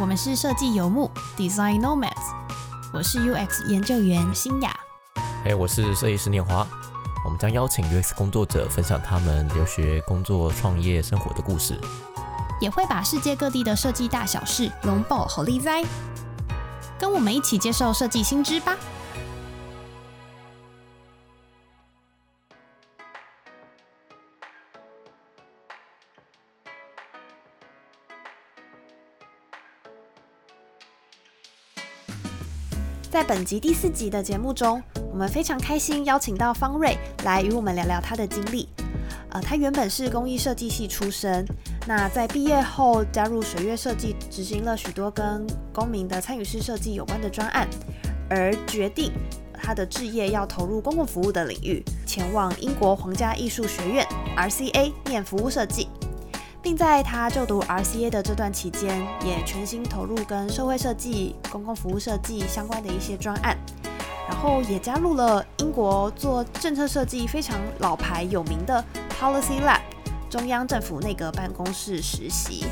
我们是设计游牧 Design Nomads， 我是 UX 研究员新雅。Hey， 我是设计师念华。我们将邀请 UX 工作者分享他们留学、工作、创业、生活的故事，也会把世界各地的设计大小事拢爆好利哉，跟我们一起接受设计新知吧。在本集第4集的节目中，我们非常开心邀请到方睿来与我们聊聊他的经历。他原本是工艺设计系出身，那在毕业后加入水月设计，执行了许多跟公民的参与式设计有关的专案，而决定他的志业要投入公共服务的领域，前往英国皇家艺术学院 RCA 念服务设计，并在他就读 RCA 的这段期间，也全心投入跟社会设计、公共服务设计相关的一些专案，然后也加入了英国做政策设计非常老牌有名的 Policy Lab 中央政府内阁办公室实习，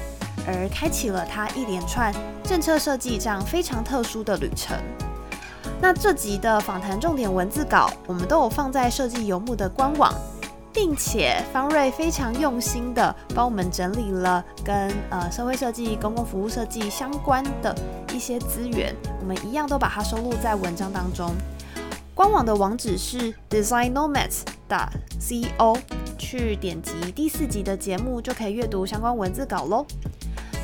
而开启了他一连串政策设计这样非常特殊的旅程。那这集的访谈重点文字稿我们都有放在设计游牧的官网，并且方睿非常用心的帮我们整理了跟社会设计、公共服务设计相关的一些资源，我们一样都把它收录在文章当中。官网的网址是 designnomads.co， 去点击第4集的节目就可以阅读相关文字稿咯。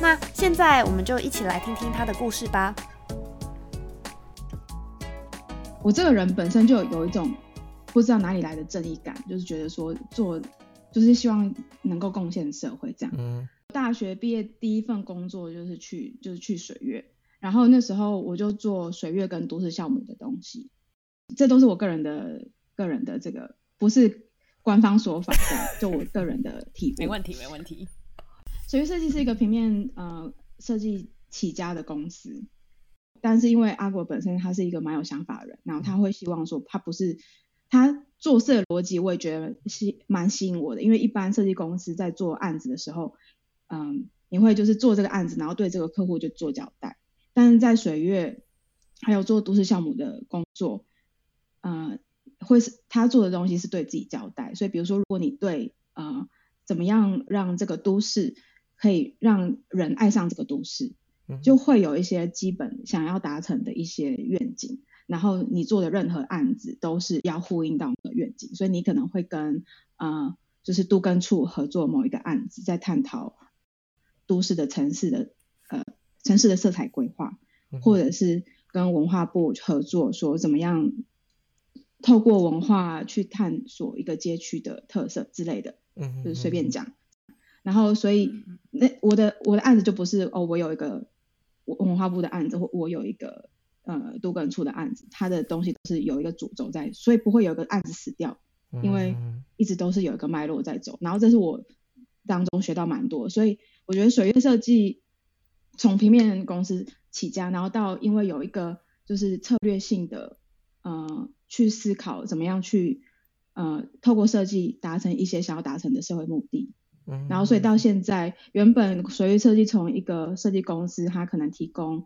那现在我们就一起来听听他的故事吧。我这个人本身就有一种不知道哪里来的正义感，就是觉得说做就是希望能够贡献社会这样。大学毕业第一份工作就是去水月，然后那时候我就做水月跟都市酵母的东西，这都是我个人的这个不是官方说法的，就我个人的体会。没问题。水月设计是一个平面设计起家的公司，但是因为阿国本身他是一个蛮有想法的人，然后他会希望说他做事的逻辑我也觉得蛮吸引我的，因为一般设计公司在做案子的时候，你会就是做这个案子，然后对这个客户就做交代。但是在水月还有做都市项目的工作，他做的东西是对自己交代，所以比如说如果你对怎么样让这个都市可以让人爱上这个都市，就会有一些基本想要达成的一些愿景，然后你做的任何案子都是要呼应到你的愿景，所以你可能会跟就是都更处合作某一个案子，在探讨都市的城市的色彩规划，或者是跟文化部合作说怎么样透过文化去探索一个街区的特色之类的，就是随便讲。然后所以我的案子就不是我有一个文化部的案子，或我有一个都更处的案子，他的东西都是有一个主轴在，所以不会有一个案子死掉，因为一直都是有一个脉络在走。然后这是我当中学到蛮多，所以我觉得水月设计从平面公司起家，然后到因为有一个就是策略性的去思考怎么样去透过设计达成一些想要达成的社会目的。然后所以到现在，原本水月设计从一个设计公司，它可能提供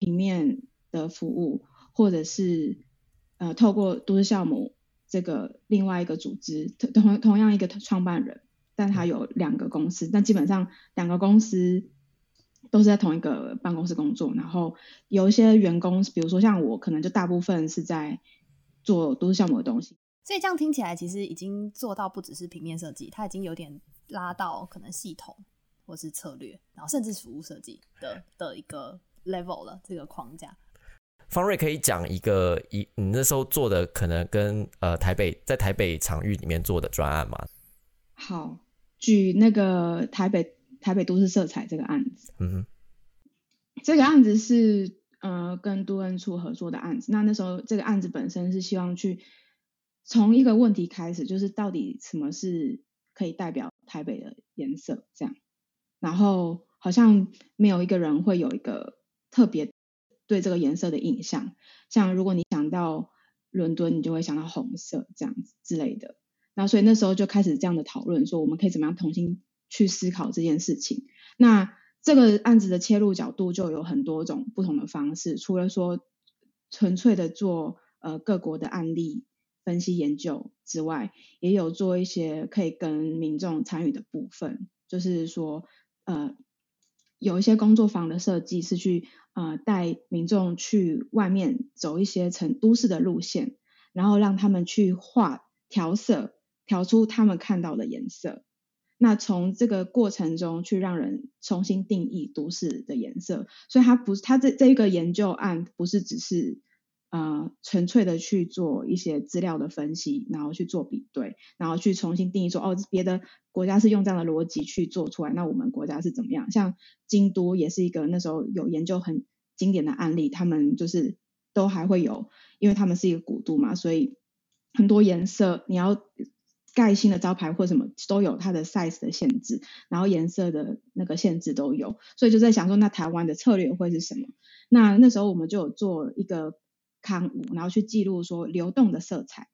平面的服务，或者是透过都市酵母这个另外一个组织，同样一个创办人，但他有2个公司，但基本上2个公司都是在同一个办公室工作，然后有一些员工，比如说像我，可能就大部分是在做都市酵母的东西。所以这样听起来，其实已经做到不只是平面设计，它已经有点拉到可能系统或是策略，然后甚至服务设计的一个 level 了，这个框架。方睿可以讲一个你那时候做的可能跟在台北场域里面做的专案吗？好，举那个台北都市色彩这个案子。这个案子是跟都更处合作的案子。那时候这个案子本身是希望去从一个问题开始，就是到底什么是可以代表台北的颜色这样。然后好像没有一个人会有一个特别对这个颜色的印象，像如果你想到伦敦，你就会想到红色这样子之类的。那所以那时候就开始这样的讨论，说我们可以怎么样重新去思考这件事情。那这个案子的切入角度就有很多种不同的方式，除了说纯粹的做各国的案例分析研究之外，也有做一些可以跟民众参与的部分，就是说有一些工作坊的设计是去带民众去外面走一些都市的路线，然后让他们去画调色，调出他们看到的颜色，那从这个过程中去让人重新定义都市的颜色。所以它这个研究案不是只是纯粹的去做一些资料的分析，然后去做比对，然后去重新定义说别的国家是用这样的逻辑去做出来，那我们国家是怎么样。像京都也是一个那时候有研究很经典的案例，他们就是都还会有，因为他们是一个古都嘛，所以很多颜色你要盖新的招牌或什么都有它的 size 的限制，然后颜色的那个限制都有，所以就在想说那台湾的策略会是什么。那时候我们就有做一个刊物，然后去记录说流动的色彩，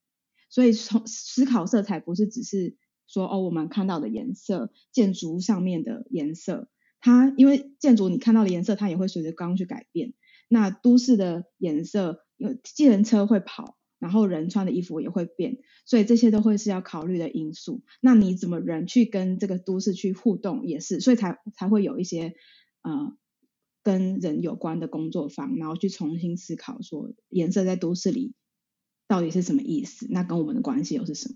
所以从思考色彩不是只是说我们看到的颜色，建筑上面的颜色，它因为建筑你看到的颜色它也会随着光去改变，那都市的颜色有计程车会跑，然后人穿的衣服也会变，所以这些都会是要考虑的因素。那你怎么人去跟这个都市去互动也是，所以才会有一些跟人有关的工作坊，然后去重新思考说颜色在都市里到底是什么意思，那跟我们的关系又是什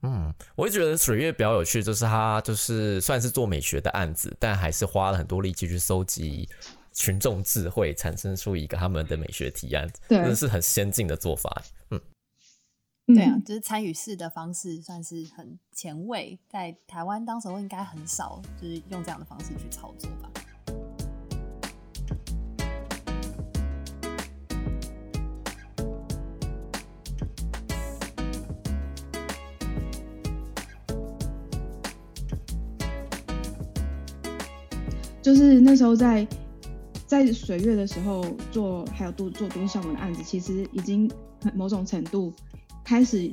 么。我也觉得水月比较有趣，就是他就是算是做美学的案子，但还是花了很多力气去搜集群众智慧，产生出一个他们的美学提案，真的是很先进的做法。对啊，就是参与式的方式算是很前卫，在台湾当时候应该很少就是用这样的方式去操作吧。就是那时候在水月的时候做，还有做都市项目的案子，其实已经某种程度开始，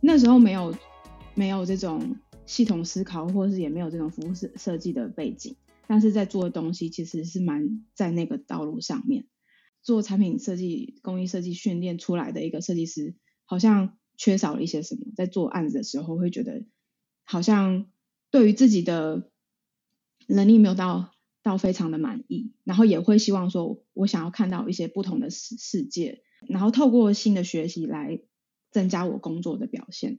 那时候没有这种系统思考，或是也没有这种服务设计的背景，但是在做的东西其实是蛮在那个道路上面。做产品设计、工艺设计训练出来的一个设计师，好像缺少了一些什么，在做案子的时候会觉得好像对于自己的能力没有到非常的满意，然后也会希望说我想要看到一些不同的世界，然后透过新的学习来增加我工作的表现。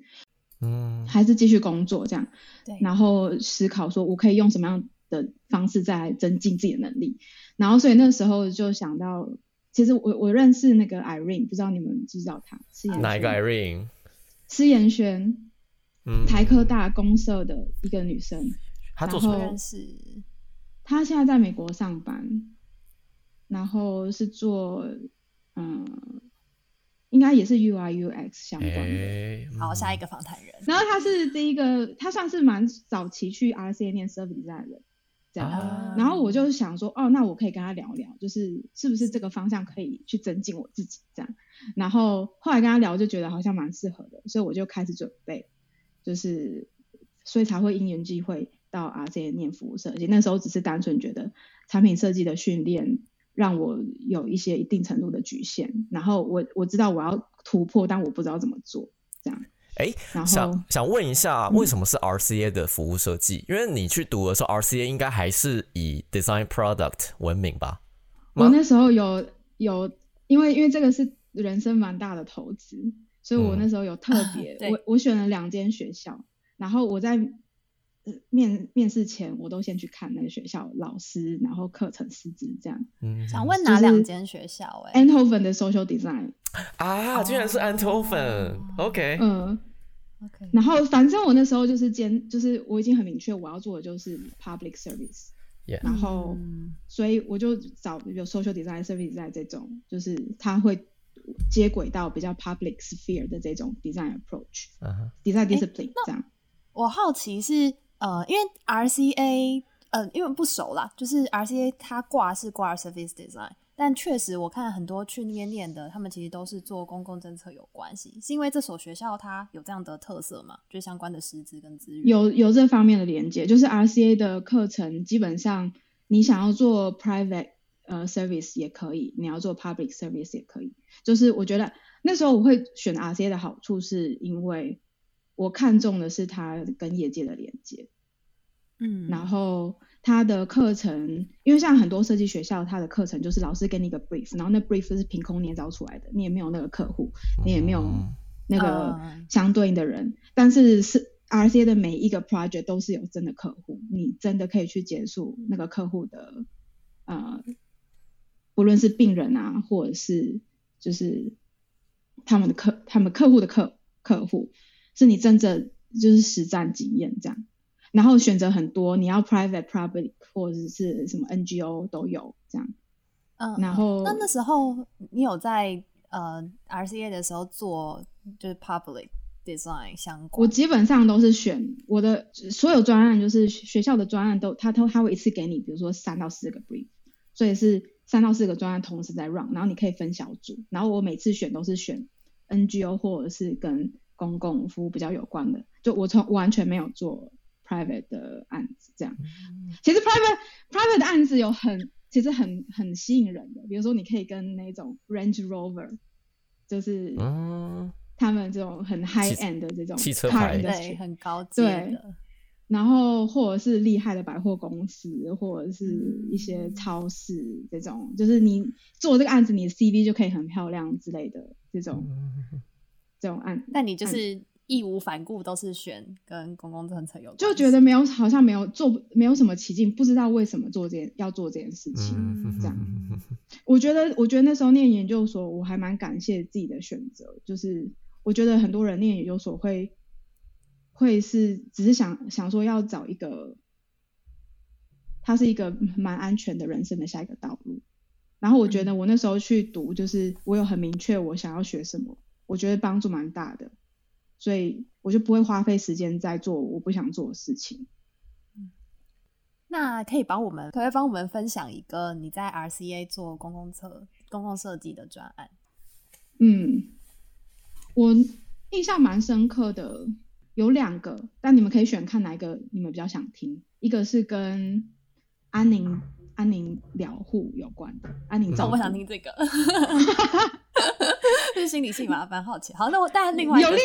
还是继续工作这样，对，然后思考说我可以用什么样的方式再来增进自己的能力。然后所以那时候就想到，其实我认识那个 Irene， 不知道你们知道她哪一个 Irene？ 施妍萱，台科大公社的一个女生。她做什么？他现在在美国上班，然后是做应该也是 UI UX 相关的。好，下一个访谈人。然后他是第一个，他算是蛮早期去 RCA 念 service design 的这样。然后我就想说那我可以跟他聊聊，就是是不是这个方向可以去增进我自己这样。然后后来跟他聊就觉得好像蛮适合的，所以我就开始准备，就是所以才会因缘际会到 RCA 念服务设计。那时候只是单纯觉得产品设计的训练让我有一些一定程度的局限，然后我知道我要突破，但我不知道怎么做这样。然后想问一下，为什么是 RCA 的服务设计？因为你去读的时候 RCA 应该还是以 Design Product 闻名吧？我那时候有因为这个是人生蛮大的投资，所以我那时候有特别我选了2间学校，然后我在面试前我都先去看那个学校老师，然后课程师资这样。想问哪2间学校？Eindhoven 的 social design 居然是 Eindhoven。 OK，然后反正我那时候就是我已经很明确我要做的就是 public service，然后所以我就找有 social design service design 这种，就是它会接轨到比较 public sphere 的这种 design approach，design discipline 这样。我好奇是因为 RCA 因为不熟啦，就是 RCA 它挂 service design， 但确实我看很多去那边念的他们其实都是做公共政策有关系，是因为这所学校它有这样的特色嘛？就相关的师资跟资源有这方面的连接，就是 RCA 的课程基本上你想要做 private service 也可以，你要做 public service 也可以。就是我觉得那时候我会选 RCA 的好处是因为我看中的是它跟业界的连接，嗯，然后它的课程，因为像很多设计学校它的课程就是老师给你一个 brief， 然后那 brief 是凭空捏造出来的，你也没有那个客户，你也没有那个相对应的人，但是 RCA 的每一个 project 都是有真的客户，你真的可以去结束那个客户的不论是病人啊，或者是就是他们客户的客户，是你真正就是实战经验这样。然后选择很多，你要 private、public 或者是什么 NGO 都有这样。嗯，然后那时候你有在RCA 的时候做就是 public design 相关？我基本上都是选我的所有专案，就是学校的专案都他会一次给你，比如说3到4个 brief， 所以是3到4个专案同时在 run， 然后你可以分小组。然后我每次选都是选 NGO 或者是跟公共服务比较有关的，就我完全没有做 private 的案子这样。其实 private 的案子有其实很吸引人的，比如说你可以跟那种 Range Rover， 就是他们这种很 high end 的这种汽车牌，对，很高级的。然后或者是厉害的百货公司，或者是一些超市这种，就是你做这个案子，你的 CV 就可以很漂亮之类的这种案子。但你就是义无反顾都是选跟公共政策有关，就觉得没有，好像没有什么奇境，不知道为什么要做这件事情，这样。我觉得那时候念研究所，我还蛮感谢自己的选择，就是我觉得很多人念研究所会是只是想说要找一个它是一个蛮安全的人生的下一个道路，然后我觉得我那时候去读就是我有很明确我想要学什么，我觉得帮助蛮大的，所以我就不会花费时间在做我不想做的事情。那可以帮我们分享一个你在 RCA 做公共设计的专案？我印象蛮深刻的有2个，但你们可以选看哪一个你们比较想听。一个是跟安宁疗护有关的，安宁照顾。我想听这个，这是心理性嘛，蛮好奇。好，那我当然另外一个就是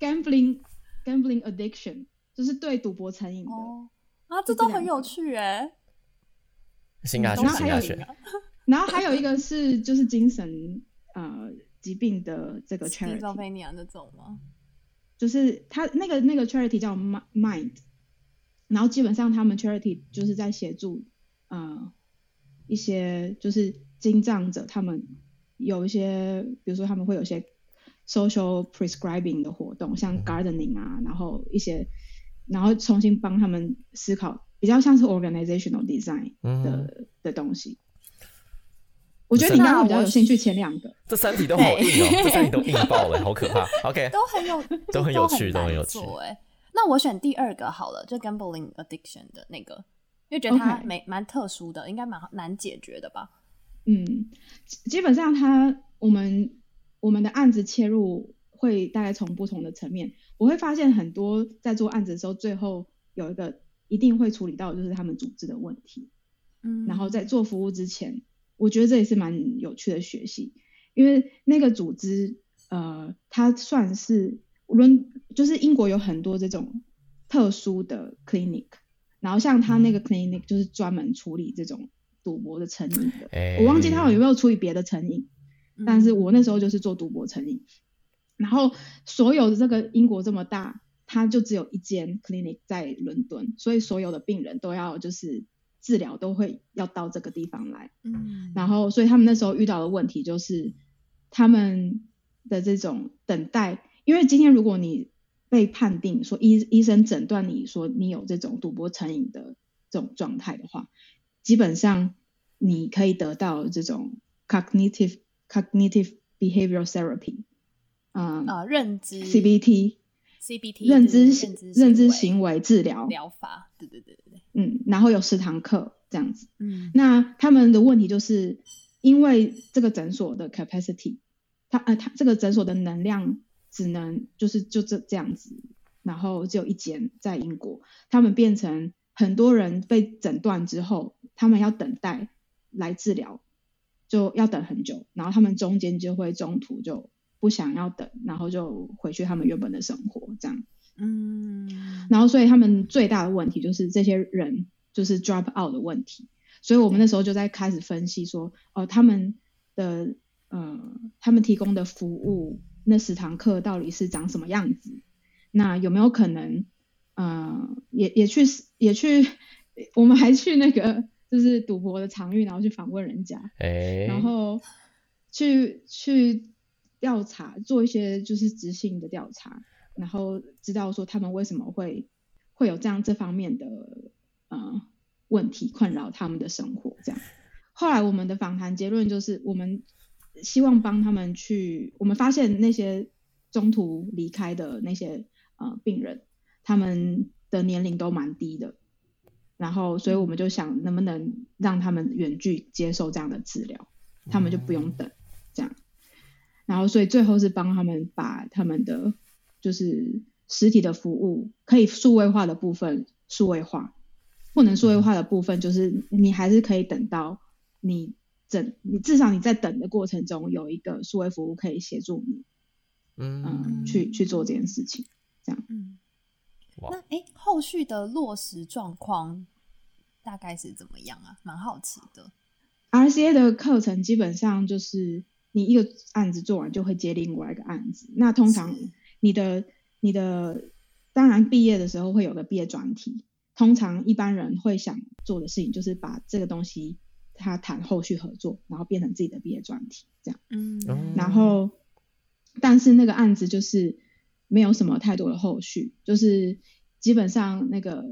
gambling addiction， 就是对赌博成瘾的。哦，啊，这都很有趣哎。新大学。然后还有一个是就是精神疾病的这个 charity， 那种吗？就是他那个 charity 叫 Mind， 然后基本上他们 charity 就是在协助一些就是精障者，他们有一些比如说他们会有一些 social prescribing 的活动，像 gardening 啊，然后重新帮他们思考，比较像是 organizational design 的东西。我觉得你刚刚比较有兴趣前2个，这3题都好硬哦，这3题都硬爆了，好可怕。OK， 都很有趣。那我选第2个好了，就 gambling addiction 的那个，因为觉得它蛮特殊的，应该蛮难解决的吧？基本上我们的案子切入会大概从不同的层面，我会发现很多在做案子的时候，最后有一个一定会处理到就是他们组织的问题，然后在做服务之前。我觉得这也是蛮有趣的学习，因为那个组织它算是就是英国有很多这种特殊的 clinic， 然后像它那个 clinic 就是专门处理这种赌博的成瘾的，我忘记它有没有处理别的成瘾，但是我那时候就是做赌博成瘾，然后所有的这个英国这么大，它就只有一间 clinic 在伦敦，所以所有的病人都要就是治疗都会要到这个地方来，然后所以他们那时候遇到的问题就是他们的这种等待，因为今天如果你被判定说医生诊断你说你有这种赌博成瘾的这种状态的话，基本上你可以得到这种 Cognitive Behavioral Therapy， 认知 CBT 认知行为治疗法，对，然后有10堂课这样子，那他们的问题就是因为这个诊所的 capacity， 他这个诊所的能量只能就是就这样子，然后只有一间在英国，他们变成很多人被诊断之后，他们要等待来治疗，就要等很久，然后他们中间就会中途就不想要等，然后就回去他们原本的生活这样。然后所以他们最大的问题就是这些人就是 drop out 的问题，所以我们那时候就在开始分析说，他们提供的服务那10堂课到底是长什么样子，那有没有可能也去我们还去那个就是赌博的场域，然后去访问人家，然后去调查，做一些就是质性的调查，然后知道说他们为什么会有这样这方面的问题困扰他们的生活这样。后来我们的访谈结论就是我们希望帮他们去，我们发现那些中途离开的那些病人，他们的年龄都蛮低的，然后所以我们就想能不能让他们远距接受这样的治疗，他们就不用等这样。然后所以最后是帮他们把他们的就是实体的服务可以数位化的部分数位化，不能数位化的部分就是你还是可以等到你至少你在等的过程中有一个数位服务可以协助你去做这件事情这样。那后续的落实状况大概是怎么样啊？蛮好奇的。 RCA 的课程基本上就是你一个案子做完就会接另外一个案子，那通常你的当然毕业的时候会有个毕业专题，通常一般人会想做的事情就是把这个东西他谈后续合作，然后变成自己的毕业专题这样。然后但是那个案子就是没有什么太多的后续，就是基本上那个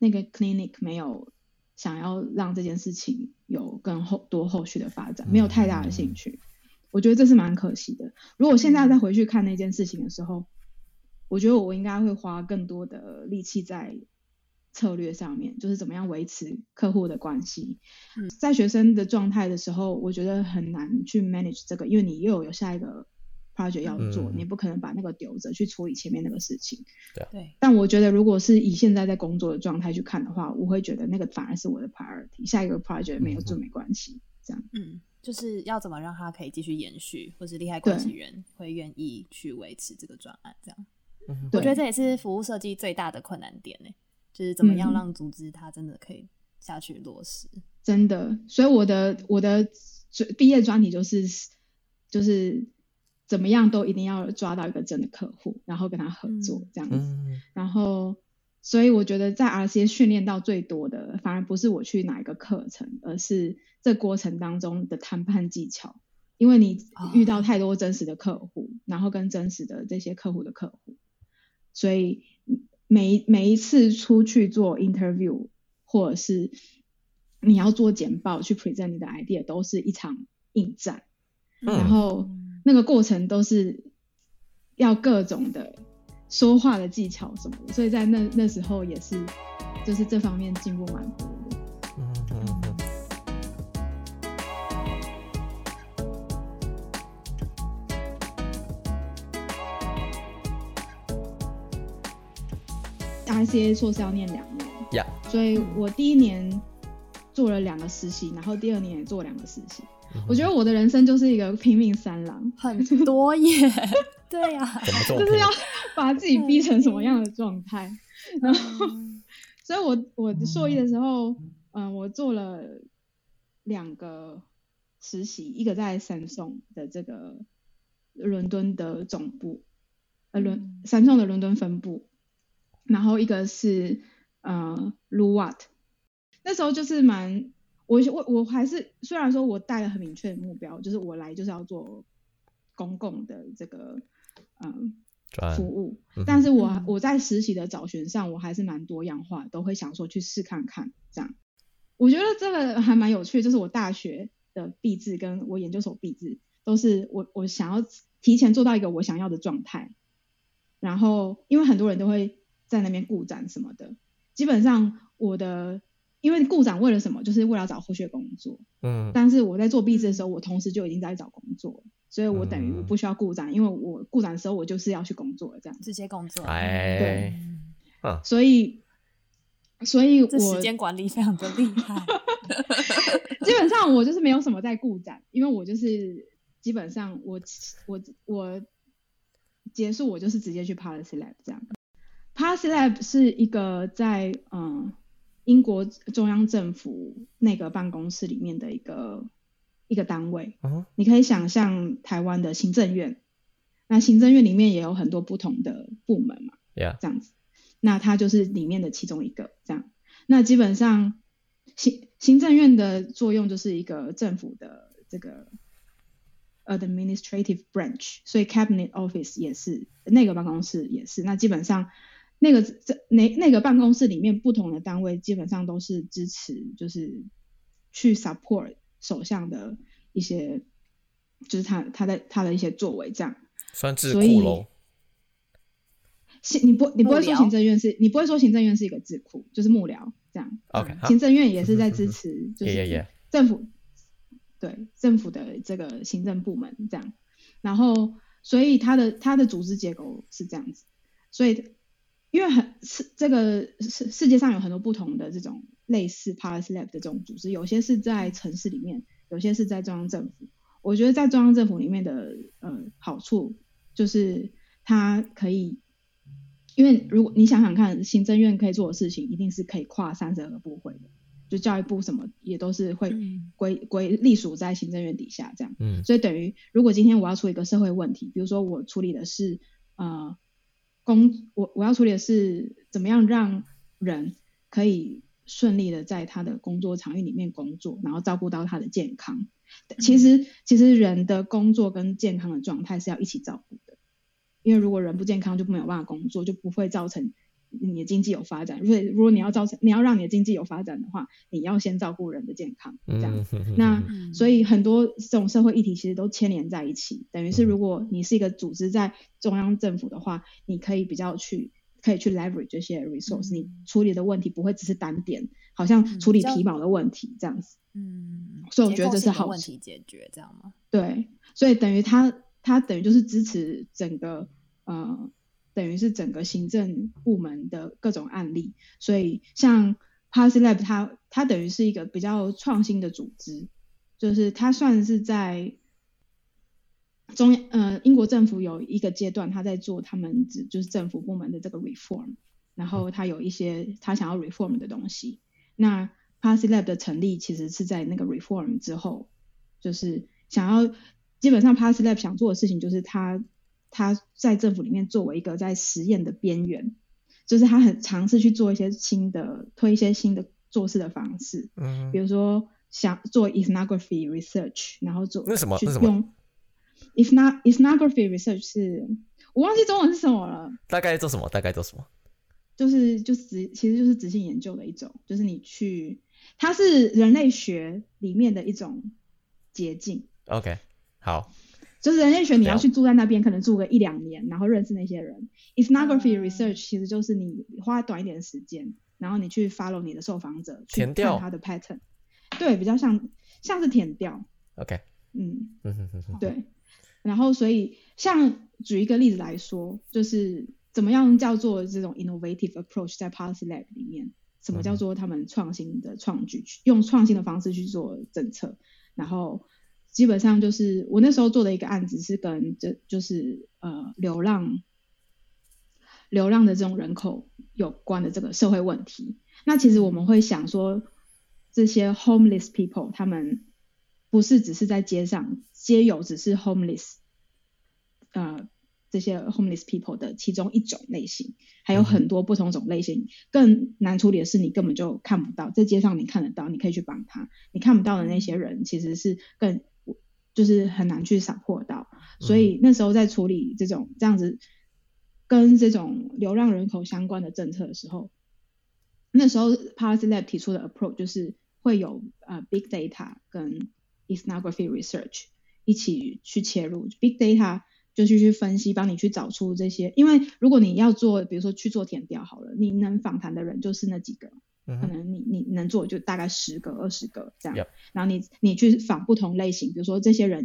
clinic 没有想要让这件事情有更多后续的发展，没有太大的兴趣，我觉得这是蛮可惜的。如果现在再回去看那件事情的时候，我觉得我应该会花更多的力气在策略上面，就是怎么样维持客户的关系。在学生的状态的时候，我觉得很难去 manage 这个，因为你又有下一个 project 要做，你不可能把那个丢着去处理前面那个事情。对。但我觉得如果是以现在在工作的状态去看的话，我会觉得那个反而是我的 priority， 下一个 project 没有做没关系这样。就是要怎么让他可以继续延续，或是利害关系人会愿意去维持这个专案这样。我觉得这也是服务设计最大的困难点就是怎么样让组织它真的可以下去落实。真的，所以我的毕业专题就是怎么样都一定要抓到一个真的客户，然后跟他合作这样子。然后所以我觉得在 RCA 训练到最多的反而不是我去哪一个课程，而是这过程当中的谈判技巧，因为你遇到太多真实的客户，然后跟真实的这些客户的客户，所以每一次出去做 interview 或者是你要做简报去 present 你的 idea 都是一场硬战，然后那个过程都是要各种的说话的技巧什么的，所以在那时候也是就是这方面进步蛮多的。RCA 硕士要念2年，所以我第一年做了2个实习，然后第二年也做2个实习。我觉得我的人生就是一个拼命三郎，很多耶。对啊，就是要把自己逼成什么样的状态。然后，所以我硕一的时候，我做了2个实习，一个在 Samsung 的这个伦敦的总部，Samsung 的伦敦分部。然后一个是Luwat， 那时候就是蛮我还是虽然说我带了很明确的目标，就是我来就是要做公共的这个服务，但是我在实习的找寻上我还是蛮多样化，都会想说去试看看这样。我觉得这个还蛮有趣，就是我大学的毕制跟我研究所毕制都是我想要提前做到一个我想要的状态，然后因为很多人都会在那边顾展什么的，基本上我的因为顾展为了什么，就是为了找后续工作。但是我在做毕制的时候，我同时就已经在找工作，所以我等于不需要顾展，因为我顾展的时候我就是要去工作了这样，直接工作。对，所以所以我这时间管理非常的厉害基本上我就是没有什么在顾展，因为我就是基本上我结束我就是直接去 Policy Lab 这样。Policy Lab 是一个在英国中央政府那个办公室里面的一个单位，你可以想象台湾的行政院，那行政院里面也有很多不同的部门嘛， yeah. 这样子，那它就是里面的其中一个这样。那基本上行政院的作用就是一个政府的这个 administrative branch， 所以 cabinet office 也是那个办公室也是。那基本上那个办公室里面不同的单位基本上都是支持，就是去 support 首相的一些，就是他的一些作为这样。算智库咯。你不会说行政院是一个智库，就是幕僚这样。Okay, 行政院也是在支持，就是政府 对政府的这个行政部门这样。然后，所以他的组织结构是这样子。所以，因为这个世界上有很多不同的这种类似 Policy Lab 的这种组织，有些是在城市里面，有些是在中央政府。我觉得在中央政府里面的好处就是它可以，因为如果你想想看，行政院可以做的事情一定是可以跨32个部会的，就教育部什么也都是会归隶属在行政院底下这样。所以等于如果今天我要处理一个社会问题，比如说我处理的是我要处理的是怎么样让人可以顺利的在他的工作场域里面工作，然后照顾到他的健康。其实人的工作跟健康的状态是要一起照顾的，因为如果人不健康就没有办法工作，就不会造成你的经济有发展。如果你要让你的经济有发展的话，你要先照顾人的健康这样。那所以很多这种社会议题其实都牵连在一起，等于是如果你是一个组织在中央政府的话，你可以比较可以去 leverage 这些 resource， 你处理的问题不会只是单点，好像处理皮毛的问题这样子。所以我觉得这是好问题解决这样吗？对，所以等于他等于就是支持整个等于是整个行政部门的各种案例。所以像 Policy Lab 它等于是一个比较创新的组织，就是它算是在英国政府有一个阶段，他在做他们就是政府部门的这个 reform， 然后他有一些他想要 reform 的东西。那 Policy Lab 的成立其实是在那个 reform 之后，就是基本上 Policy Lab 想做的事情就是他在政府里面作为一个在实验的边缘，就是他很尝试去做一些推一些新的做事的方式，比如说想做 ethnography research， 然后做那什么去用。ethnography research 是我忘记中文是什么了，大概做什么其实就是质性研究的一种，就是它是人类学里面的一种捷径。 OK， 好，就是人类学你要去住在那边，可能住个1-2年，然后认识那些人。 ethnography research 其实就是你花短一点的时间，然后你去 follow 你的受访者，去看他的 pattern。 对，比较像是填调。 OK， 对。然后所以像举一个例子来说，就是怎么样叫做这种 innovative approach 在 Policy Lab 里面，什么叫做他们创新的创举，用创新的方式去做政策。然后基本上就是我那时候做的一个案子是跟就是流浪的这种人口有关的这个社会问题。那其实我们会想说，这些 homeless people 他们不是只是在街上，街友只是 homeless， 这些 homeless people 的其中一种类型，还有很多不同种类型。更难处理的是你根本就看不到，在街上你看得到，你可以去帮他，你看不到的那些人其实是更就是很难去support到。所以那时候在处理这样子跟这种流浪人口相关的政策的时候，那时候 Policy Lab 提出的 approach 就是会有big data 跟ethnography research 一起去切入。 big data 就是去分析，帮你去找出这些，因为如果你要做，比如说去做田调好了，你能访谈的人就是那几个，可能你能做就大概10个、20个这样。然后你去访不同类型，比如说这些人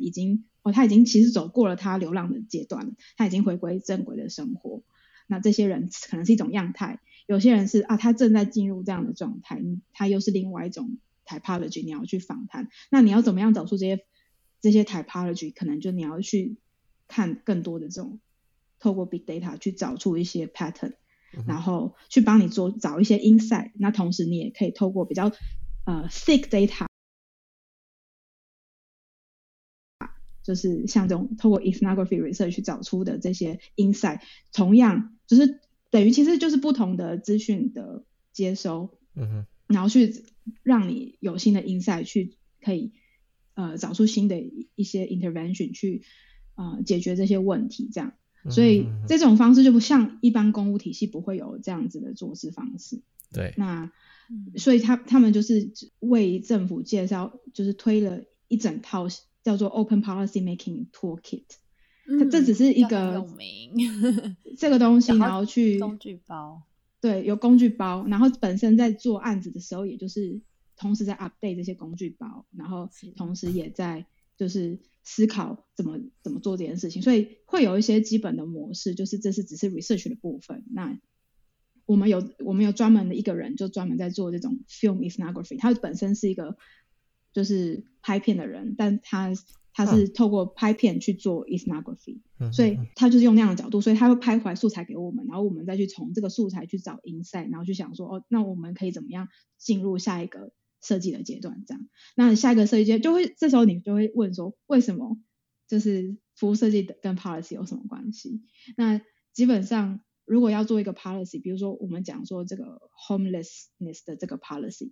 他已经其实走过了他流浪的阶段了，他已经回归正轨的生活，那这些人可能是一种样态，有些人是啊，他正在进入这样的状态，他又是另外一种 typology， 你要去访谈。那你要怎么样找出这些 typology， 可能就你要去看更多的这种透过 big data 去找出一些 pattern， 然后去帮你找一些 insight。那同时你也可以透过比较thick data， 就是像这种透过 ethnography research 去找出的这些 insight， 同样就是等于其实就是不同的资讯的接收，然后去让你有新的 insight 去可以找出新的一些 intervention 去解决这些问题这样。所以这种方式就不像一般公务体系不会有这样子的做事方式。对，那所以他们就是为政府介绍，就是推了一整套叫做 Open Policy Making Toolkit，这只是一个这个东西，然后去工具包，对，有工具包，然后本身在做案子的时候，也就是同时在 update 这些工具包，然后同时也在就是思考怎么做这件事情，所以会有一些基本的模式，就是这是只是 research 的部分。那我们有专门的一个人，就专门在做这种 film ethnography。他本身是一个就是拍片的人，但他是透过拍片去做 ethnography，所以他就是用那样的角度，所以他会拍回来素材给我们，然后我们再去从这个素材去找 insight， 然后去想说哦，那我们可以怎么样进入下一个设计的阶段这样。那下一个设计阶段就会，这时候你就会问说，为什么就是服务设计跟 policy 有什么关系？那基本上如果要做一个 policy， 比如说我们讲说这个 homelessness 的这个 policy，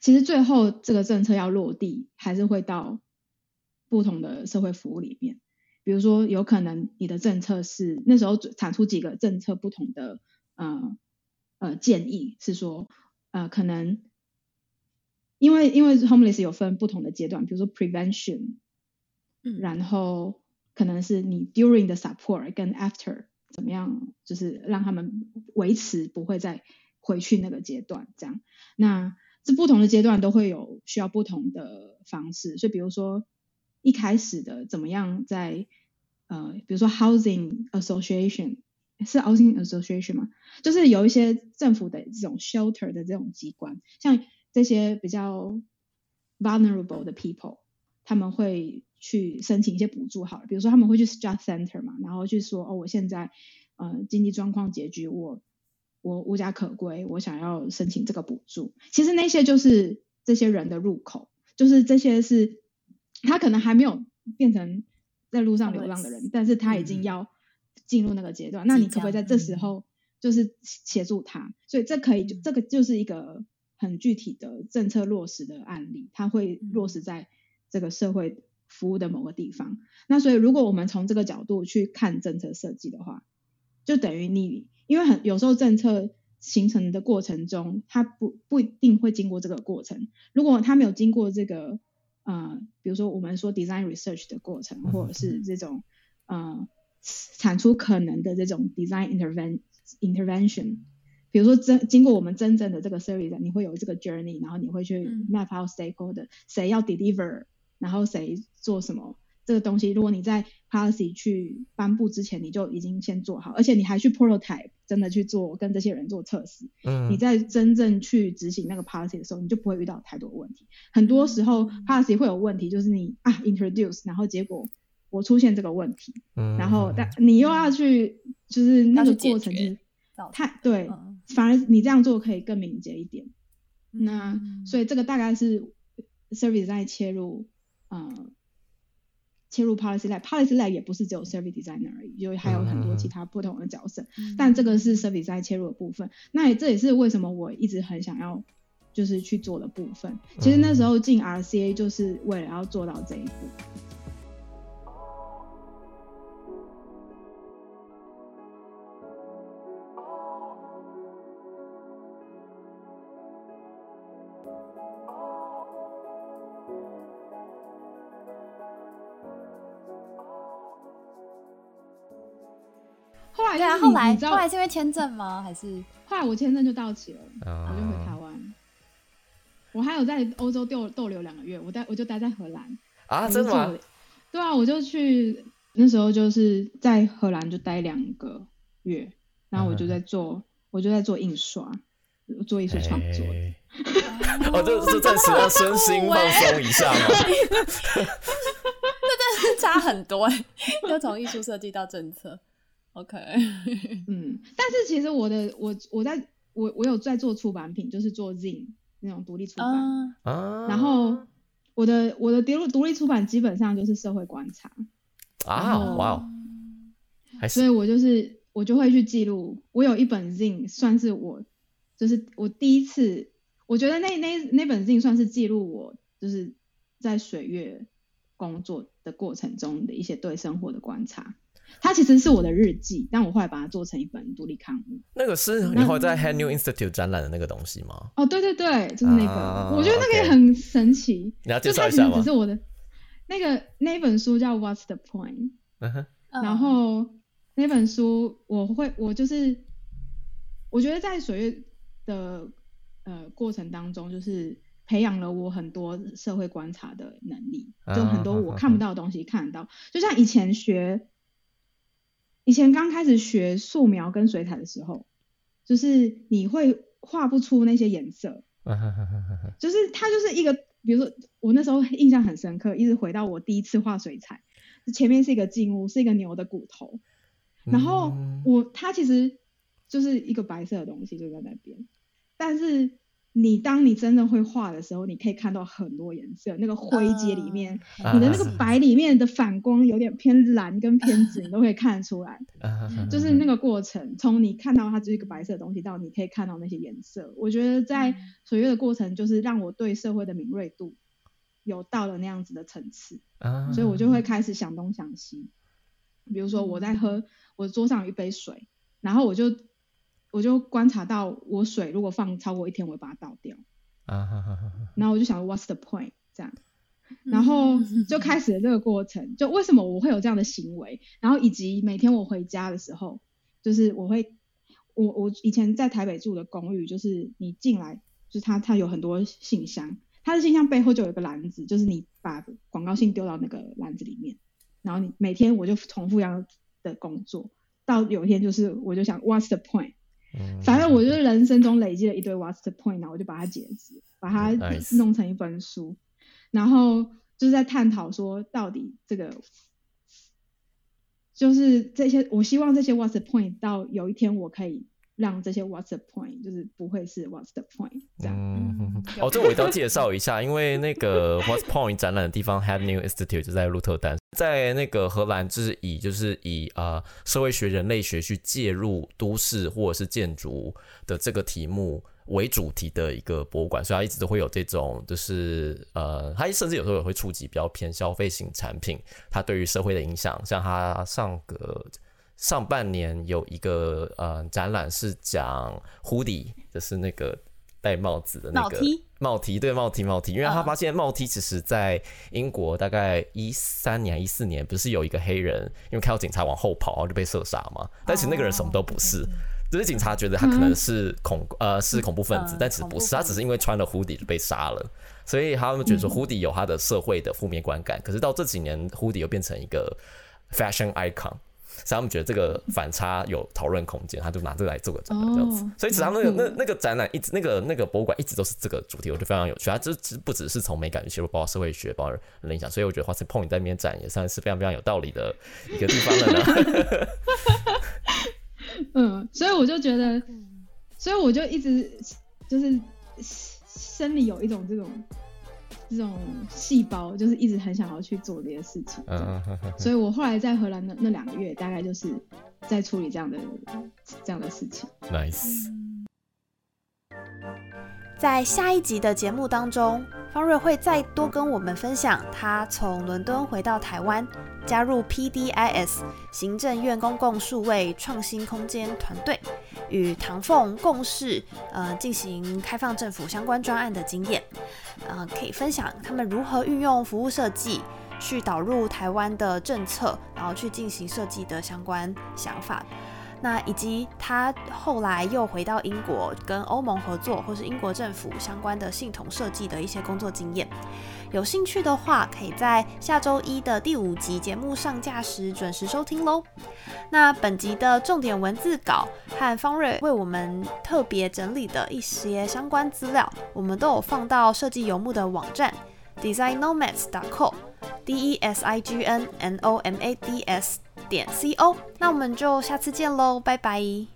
其实最后这个政策要落地还是会到不同的社会服务里面。比如说有可能你的政策是那时候产出几个政策不同的建议，是说可能因为 homeless 有分不同的阶段，比如说 prevention，然后可能是你 during the support 跟 after 怎么样，就是让他们维持不会再回去那个阶段这样。那这不同的阶段都会有需要不同的方式，所以比如说一开始的怎么样在比如说 housing association， 是 housing association 吗？就是有一些政府的这种 shelter 的这种机关，像这些比较 vulnerable 的 people， 他们会去申请一些补助好了，比如说他们会去 stress center 嘛，然后去说哦，我现在经济状况拮据，我无家可归，我想要申请这个补助。其实那些就是这些人的入口，就是这些是他可能还没有变成在路上流浪的人，但是他已经要进入那个阶段，那你可不可以在这时候就是协助他？所以这个就是一个很具体的政策落实的案例，它会落实在这个社会服务的某个地方。那所以如果我们从这个角度去看政策设计的话，就等于你因为有时候政策形成的过程中，它不一定会经过这个过程。如果它没有经过这个比如说我们说 design research 的过程，或者是这种产出可能的这种 design intervention， 比如说经过我们真正的这个 series， 你会有这个 journey， 然后你会去 map out stakeholder， 谁要 deliver， 然后谁做什么，这个东西如果你在 policy 去颁布之前你就已经先做好，而且你还去 prototype 真的去做，跟这些人做测试，你在真正去执行那个 policy 的时候，你就不会遇到太多问题。很多时候 policy 会有问题，就是你introduce， 然后结果我出现这个问题，然后但你又要去就是那个过程就是太对，反而你这样做可以更敏捷一点。那所以这个大概是 service design 切入 Policy Lab，Policy Lab 也不是只有 Survey Designer 而已，就还有很多其他不同的角色，但这个是 Survey Design 切入的部分。那这也是为什么我一直很想要就是去做的部分，其实那时候进 RCA 就是为了要做到这一步。对啊，后来是因为签证吗？还是后来我签证就到期了，我就回台湾。我还有在欧洲逗留2个月，我就待在荷兰啊，真的吗？对啊，我就去那时候就是在荷兰就待2个月，然后我就在做我就在做印刷，做艺术创作。哦，这暂时让身心放松一下嘛。那真的差很多哎，要从艺术设计到政策。OK， 嗯，但是其实我有在做出版品，就是做 Zine 那种独立出版，然后我的独立出版基本上就是社会观察啊，哇哦，所以我就会去记录，我有一本 Zine 算是我第一次，我觉得那本 Zine 算是记录我就是在水月工作的过程中的一些对生活的观察。它其实是我的日记，但我后来把它做成一本独立刊物。那个是你后来在 HAD New Institute 展览的那个东西吗？哦，对对对，就是那个。我觉得那个也很神奇。你要介绍一下吗？只是我的那本书叫 What's the Point？、Uh-huh. 然后那本书我觉得在水月的过程当中，就是培养了我很多社会观察的能力，就很多我看不到的东西看得到，就像以前刚开始学素描跟水彩的时候，就是你会画不出那些颜色，就是它就是一个，比如说我那时候印象很深刻，一直回到我第一次画水彩，前面是一个静物，是一个牛的骨头，然后它其实就是一个白色的东西就在那边，但是当你真的会画的时候，你可以看到很多颜色，那个灰阶里面你的那个白里面的反光有点偏蓝跟偏紫，你都可以看得出来就是那个过程，从你看到它就是一个白色的东西到你可以看到那些颜色，我觉得在水月的过程就是让我对社会的敏锐度有到了那样子的层次所以我就会开始想东想西，比如说我桌上有一杯水，然后我就观察到我水如果放超过一天我会把它倒掉然后我就想 what's the point 这样，然后就开始了这个过程，就为什么我会有这样的行为，然后以及每天我回家的时候，就是我以前在台北住的公寓，就是你进来就是它有很多信箱，它的信箱背后就有一个篮子，就是你把广告信丢到那个篮子里面，然后你每天我就重复一样的工作，到有一天就是我就想 what's the point，反正我就是人生中累积了一堆 What's the point， 然后我就把它截止，把它弄成一本书，然后就是在探讨说到底这个就是这些，我希望这些 What's the point 到有一天我可以让这些 What's the point 就是不会是 What's the point 这样哦，这我一定要介绍一下因为那个 What's Point 展览的地方 HAD New Institute 就在鹿特丹，在那个荷兰就是以社会学人类学去介入都市或者是建筑的这个题目为主题的一个博物馆，所以它一直都会有这种就是它甚至有时候也会触及比较偏消费型产品它对于社会的影响，像它上半年有一个展览是讲 Hoodie， 就是那个戴帽子的那个帽 T， 对，帽 T， 因为他发现帽 T 其实在英国大概13年14年不是有一个黑人因为看到警察往后跑然后就被射杀嘛，但其实那个人什么都不是只是警察觉得他可能是是恐怖分子但其实不是，他只是因为穿了 Hoodie 就被杀了，所以他们觉得说 Hoodie 有他的社会的负面观感可是到这几年 Hoodie 又变成一个 fashion icon，所以他们觉得这个反差有讨论空间他就拿这个来做个展览这样子所以其实他们那个展览那个博物馆一直都是这个主题，我觉得非常有趣，它不只是从美感学包括社会学包括人影响，所以我觉得 What's the Point 在那边展也算是非常非常有道理的一个地方了呢所以我就觉得所以我就一直就是生理有一种这种细胞就是一直很想要去做这些事情所以我后来在荷兰的那2个月大概就是在处理这样的事情。 Nice。 在下一集的节目当中，方睿会再多跟我们分享他从伦敦回到台湾加入 PDIS 行政院公共数位创新空间团队与唐凤共事进行开放政府相关专案的经验可以分享他们如何运用服务设计去导入台湾的政策然后去进行设计的相关想法。那以及他后来又回到英国跟欧盟合作或是英国政府相关的系统设计的一些工作经验。有兴趣的话可以在下周一的第5集节目上架时准时收听咯。那本集的重点文字稿和方睿为我们特别整理的一些相关资料，我们都有放到设计游牧的网站 designnomads.co，那我们就下次见咯，拜拜。